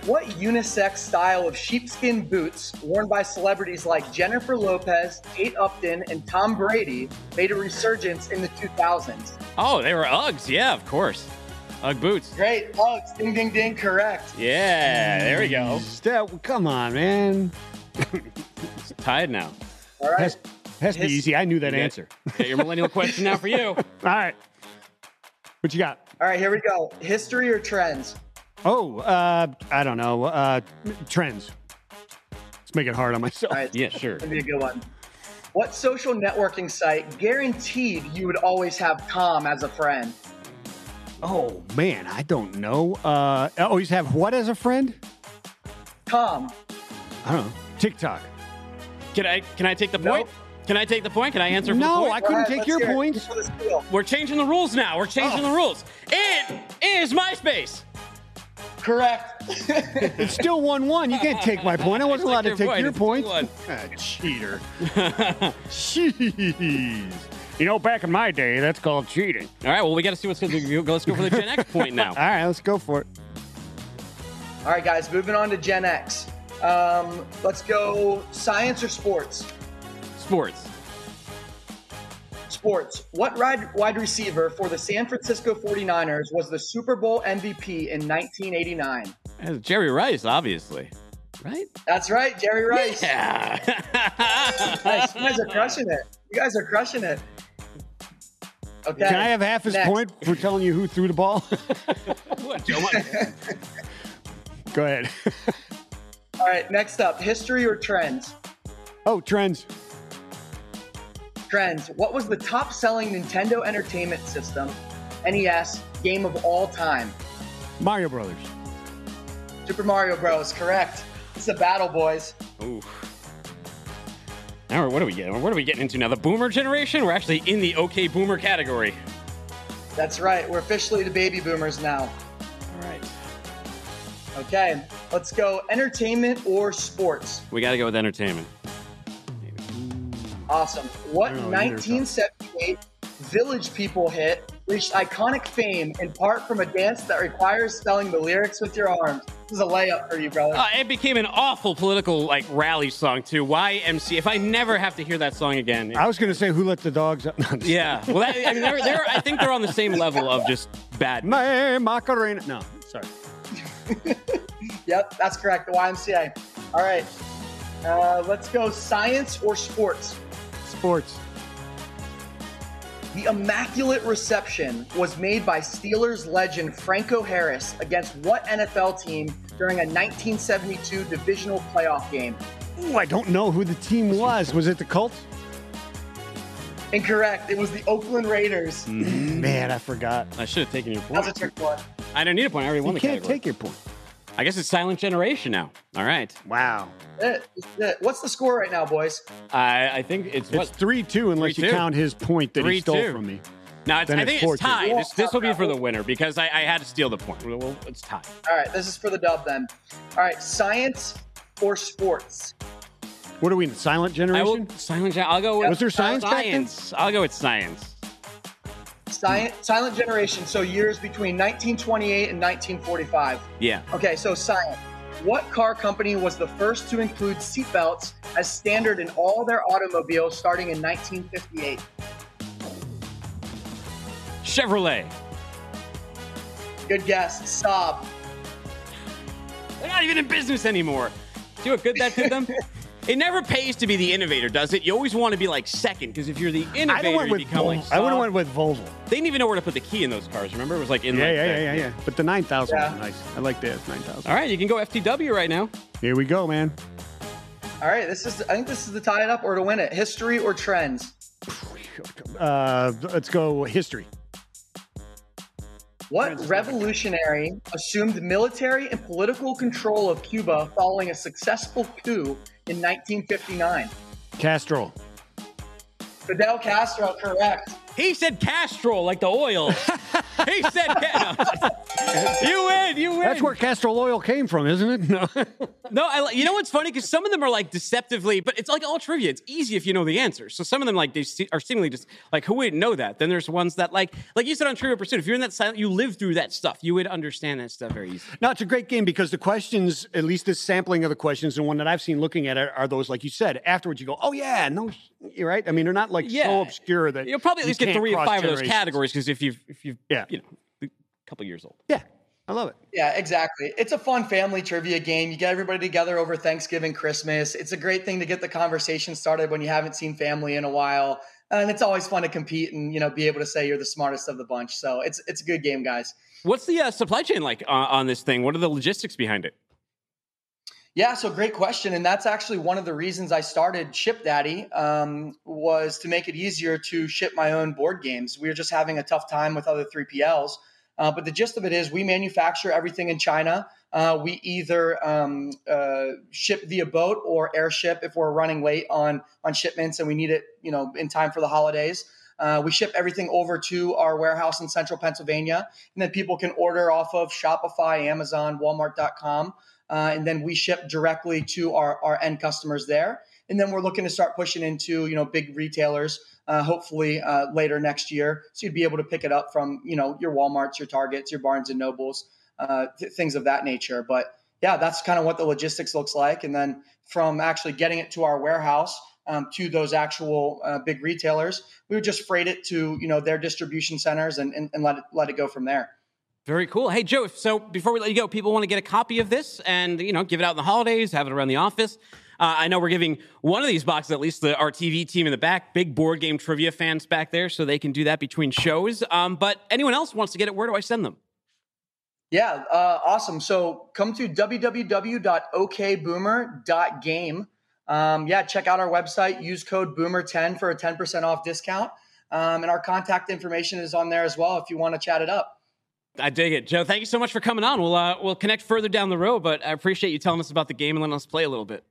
What unisex style of sheepskin boots worn by celebrities like Jennifer Lopez, Kate Upton, and Tom Brady made a resurgence in the 2000s? Oh, they were Uggs. Yeah, of course. Ugg boots. Great. Uggs. Ding, ding, ding. Correct. Yeah, there we go. Come on, man. It's tied now. All right. That's easy. I knew that answer. Your millennial question now for you. All right. What you got? All right, here we go. History or trends? Oh, I don't know. Trends. Let's make it hard on myself. All right, yeah, sure. That'd be a good one. What social networking site guaranteed you would always have Tom as a friend? Oh, man, I don't know. I always have what as a friend? Tom. I don't know. TikTok. Can I take the point? Nope. Can I take the point? Can I answer for the point? No, I couldn't take your point. We're changing the rules now. We're changing the rules. It is MySpace. Correct. It's still 1-1. You can't take my point. I wasn't allowed to take your point. Cheater. Jeez. You know, back in my day, that's called cheating. All right, well, we got to see what's going to go. Let's go for the Gen X point now. All right, let's go for it. All right, guys, moving on to Gen X. Let's go science or sports? Sports. Sports. What wide receiver for the San Francisco 49ers was the Super Bowl MVP in 1989? Jerry Rice, obviously. Right? That's right, Jerry Rice. Yeah. Nice. You guys are crushing it. You guys are crushing it. Okay. Can I have half his point for telling you who threw the ball? What, Joe? Go ahead. All right, next up, history or trends? Oh, trends. Trends. What was the top-selling Nintendo Entertainment System NES game of all time? Mario Brothers. Super Mario Bros. Correct. It's a battle, boys. Ooh. Now, what are we getting? What are we getting into now? The Boomer generation? We're actually in the OK Boomer category. That's right. We're officially the baby boomers now. All right. Okay. Let's go entertainment or sports. We got to go with entertainment. Awesome. What 1978 Village People hit reached iconic fame in part from a dance that requires spelling the lyrics with your arms? This is a layup for you, brother. It became an awful political like rally song too. YMCA. If I never have to hear that song again. I was going to say Who Let the Dogs Out? No, yeah. Well, that, I mean, they're, I think they're on the same level of just bad. My Macarena. No, sorry. Yep, that's correct. The YMCA. All right. Let's go science or sports? Sports. The Immaculate Reception was made by Steelers legend Franco Harris against what NFL team during a 1972 divisional playoff game? Ooh, I don't know who the team was. Was it the Colts? Incorrect. It was the Oakland Raiders. Man, I forgot. I should have taken your point. That was a trick one. I don't need a point. I already won the category. You can't take your point. I guess it's Silent Generation now. All right. Wow. What's the score right now, boys? I think it's 3-2 unless you count his point that he stole from me. No, I think it's tied. This will be for the winner because I had to steal the point. Well, it's tied. All right. This is for the dub then. All right. Science or sports? What are we in? Silent Generation? Silent Generation. I'll go with. Was there science back then? I'll go with science. Silent Generation, so years between 1928 and 1945. Yeah. Okay, so science. What car company was the first to include seatbelts as standard in all their automobiles starting in 1958? Chevrolet. Good guess. Saab. They're not even in business anymore. See what good that did them? It never pays to be the innovator, does it? You always want to be like second, because if you're the innovator, you become like. I would have went with Volvo. They didn't even know where to put the key in those cars. Remember, it was like in. Yeah. But the 9000 was nice. I like that 9000. All right, you can go FTW right now. Here we go, man. All right, this is. I think this is the tie it up or to win it. History or trends? Let's go history. What revolutionary assumed military and political control of Cuba following a successful coup in 1959? Castro. Fidel Castro, correct. He said Castro, like the oil. He said You win. That's where Castrol oil came from, isn't it? No. You know what's funny? Because some of them are like deceptively, but it's like all trivia. It's easy if you know the answer. So some of them like they are seemingly just like, who wouldn't know that? Then there's ones that like you said on Trivia Pursuit, if you're in that silent, you live through that stuff. You would understand that stuff very easily. No, it's a great game because the questions, at least this sampling of the questions, the one that I've seen looking at it are those, like you said, afterwards you go, oh yeah, no, you're right. I mean, they're not like so obscure that you'll probably at least get 3 or 5 of those categories because if you've couple years old. Yeah, I love it. Yeah, exactly. It's a fun family trivia game. You get everybody together over Thanksgiving, Christmas. It's a great thing to get the conversation started when you haven't seen family in a while. And it's always fun to compete and, you know, be able to say you're the smartest of the bunch. So it's a good game, guys. What's the supply chain like on this thing? What are the logistics behind it? Yeah, so great question. And that's actually one of the reasons I started Ship Daddy, was to make it easier to ship my own board games. We were just having a tough time with other 3PLs. But the gist of it is we manufacture everything in China. We either ship via boat or airship if we're running late on shipments and we need it, you know, in time for the holidays. We ship everything over to our warehouse in central Pennsylvania, and then people can order off of Shopify, Amazon, Walmart.com. And then we ship directly to our end customers there. And then we're looking to start pushing into, you know, big retailers, hopefully later next year. So you'd be able to pick it up from, you know, your Walmarts, your Targets, your Barnes and Nobles, things of that nature. But yeah, that's kind of what the logistics looks like. And then from actually getting it to our warehouse to those actual big retailers, we would just freight it to, you know, their distribution centers and let it go from there. Very cool. Hey, Joe, so before we let you go, people want to get a copy of this and, you know, give it out in the holidays, have it around the office. I know we're giving one of these boxes, at least our TV team in the back, big board game trivia fans back there, so they can do that between shows. But anyone else wants to get it, where do I send them? Yeah, awesome. So come to www.okboomer.game. Yeah, check out our website. Use code BOOMER10 for a 10% off discount. And our contact information is on there as well if you want to chat it up. I dig it. Joe, thank you so much for coming on. We'll connect further down the road, but I appreciate you telling us about the game and letting us play a little bit.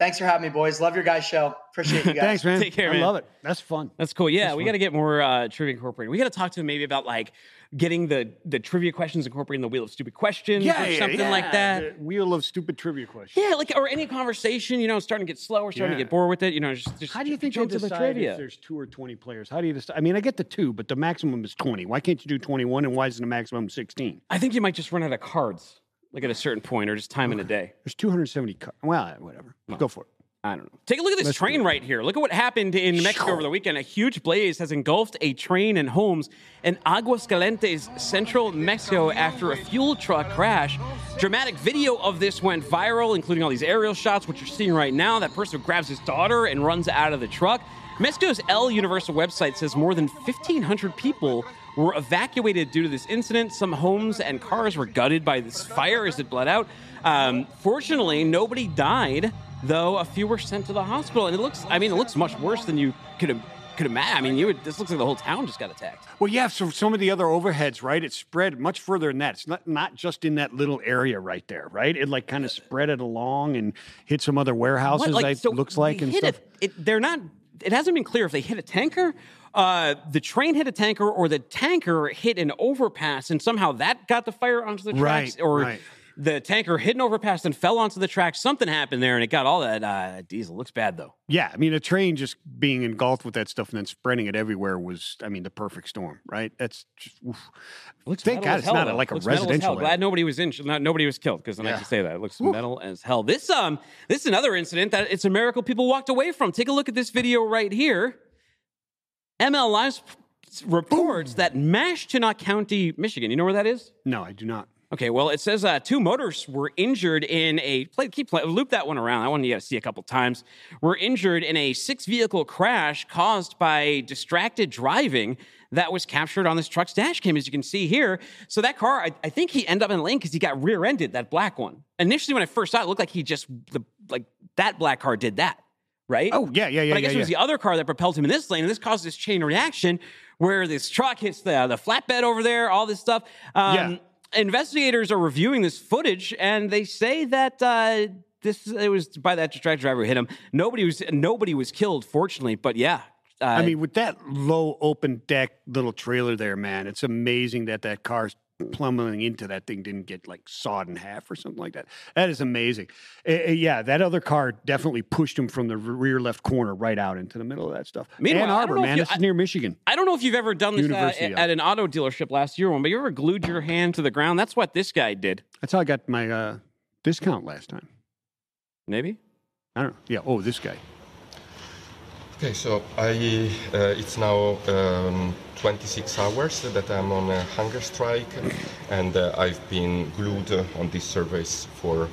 Thanks for having me, boys. Love your guys' show. Appreciate you guys. Thanks, man. Take care, man. I love it. That's fun. That's cool. Yeah, we got to get more trivia incorporated. We got to talk to him maybe about, like, getting the trivia questions incorporated in the Wheel of Stupid Questions or something like that. The Wheel of Stupid Trivia Questions. Yeah, like, or any conversation, you know, starting to get slow or starting to get bored with it. You know, just how do you think they decide if there's 2 or 20 players? How do you decide? I mean, I get the 2, but the maximum is 20. Why can't you do 21, and why isn't the maximum 16? I think you might just run out of cards. Like at a certain point, or just time in a day. There's 270 cars. Well, whatever. No. Go for it. I don't know. Take a look at this train right here. Look at what happened in Mexico over the weekend. A huge blaze has engulfed a train and homes in Aguascalientes, central Mexico, after a fuel truck crash. Dramatic video of this went viral, including all these aerial shots, which you're seeing right now. That person grabs his daughter and runs out of the truck. Mexico's El Universal website says more than 1,500 people were evacuated due to this incident. Some homes and cars were gutted by this fire as it bled out. Fortunately, nobody died, though a few were sent to the hospital. And it looks much worse than you could imagine. I mean, this looks like the whole town just got attacked. Well, yeah, so some of the other overheads, right? It spread much further than that. It's not just in that little area right there, right? It like kind of spread it along and hit some other warehouses, It hasn't been clear if they hit a tanker, the train hit a tanker, or the tanker hit an overpass, and somehow that got the fire onto the tracks, the tanker hit an overpass and fell onto the tracks. Something happened there, and it got all that diesel. Looks bad, though. Yeah, I mean, a train just being engulfed with that stuff and then spreading it everywhere was, I mean, the perfect storm, right? That's just, thank God it's not like a residential. Glad nobody was killed, because I like to say that. It looks metal as hell. This is another incident that it's a miracle people walked away from. Take a look at this video right here. ML Live reports that Mashtenaw County, Michigan. You know where that is? No, I do not. Okay, well, it says 2 motorists were injured in a... loop that one around. That one you got to see a couple times. Were injured in a 6-vehicle crash caused by distracted driving that was captured on this truck's dash cam, as you can see here. So that car, I think he ended up in the lane because he got rear-ended, that black one. Initially, when I first saw it, it looked like that black car did that, right? Oh, yeah. But I guess it was the other car that propelled him in this lane, and this caused this chain reaction where this truck hits the flatbed over there, all this stuff. Investigators are reviewing this footage, and they say that it was by that distracted driver who hit him. Nobody was killed, fortunately, but yeah. I mean, with that low open deck little trailer there, man, it's amazing that car's plummeting into that thing didn't get like sawed in half or something like that. That is amazing. That other car definitely pushed him from the rear left corner right out into the middle of that stuff. Ann Arbor, man, it's near Michigan. I don't know if you've ever done this at an auto dealership last year, but you ever glued your hand to the ground? That's what this guy did. That's how I got my discount last time. Maybe? I don't know. Yeah. Oh, this guy. Okay, so it's now 26 hours that I'm on a hunger strike, and I've been glued on this service for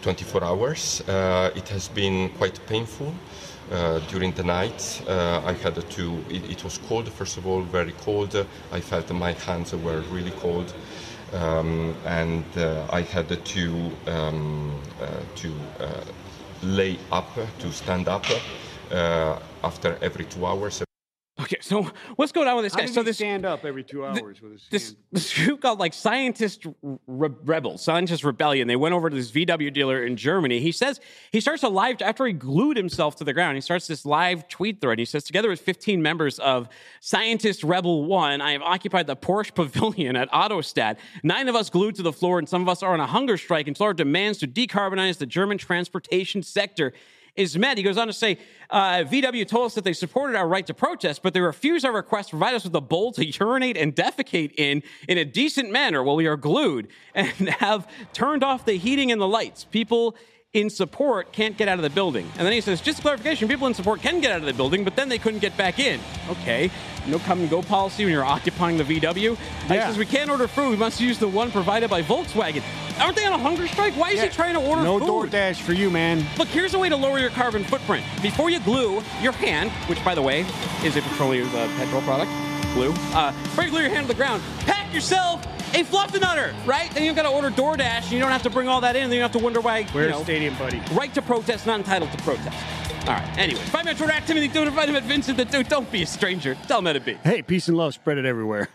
24 hours. It has been quite painful. during the night. I had to, it was cold, first of all, very cold. I felt my hands were really cold. And I had to lay up, to stand up after every 2 hours. Okay, so what's going on with this guy? So this stand up every 2 hours with his this group called like Scientist Rebellion. They went over to this VW dealer in Germany. He says he starts a live after he glued himself to the ground. He starts this live tweet thread. He says, together with 15 members of Scientist Rebel One, I have occupied the Porsche Pavilion at Autostadt. 9 of us glued to the floor, and some of us are on a hunger strike until our demands to decarbonize the German transportation sector is met. He goes on to say, VW told us that they supported our right to protest, but they refused our request to provide us with a bowl to urinate and defecate in a decent manner while we are glued and have turned off the heating and the lights. People in support can't get out of the building. And then he says, just a clarification, people in support can get out of the building, but then they couldn't get back in. Okay, no come and go policy when you're occupying the VW. Yeah. He says, we can't order food, we must use the one provided by Volkswagen. Aren't they on a hunger strike? Why is he trying to order food? No DoorDash for you, man. Look, here's a way to lower your carbon footprint. Before you glue your hand, which, by the way, is a petroleum petrol product, glue, before you glue your hand to the ground, pack yourself a Fluffernutter, right? Then you've got to order DoorDash, and you don't have to bring all that in, and then you don't have to wonder why. Where's stadium, buddy? Right to protest, not entitled to protest. All right, anyway. Find me at Twitter, @TimothyDude, find him at Vincent the Dude. Don't be a stranger. Tell him how to be. Hey, peace and love. Spread it everywhere.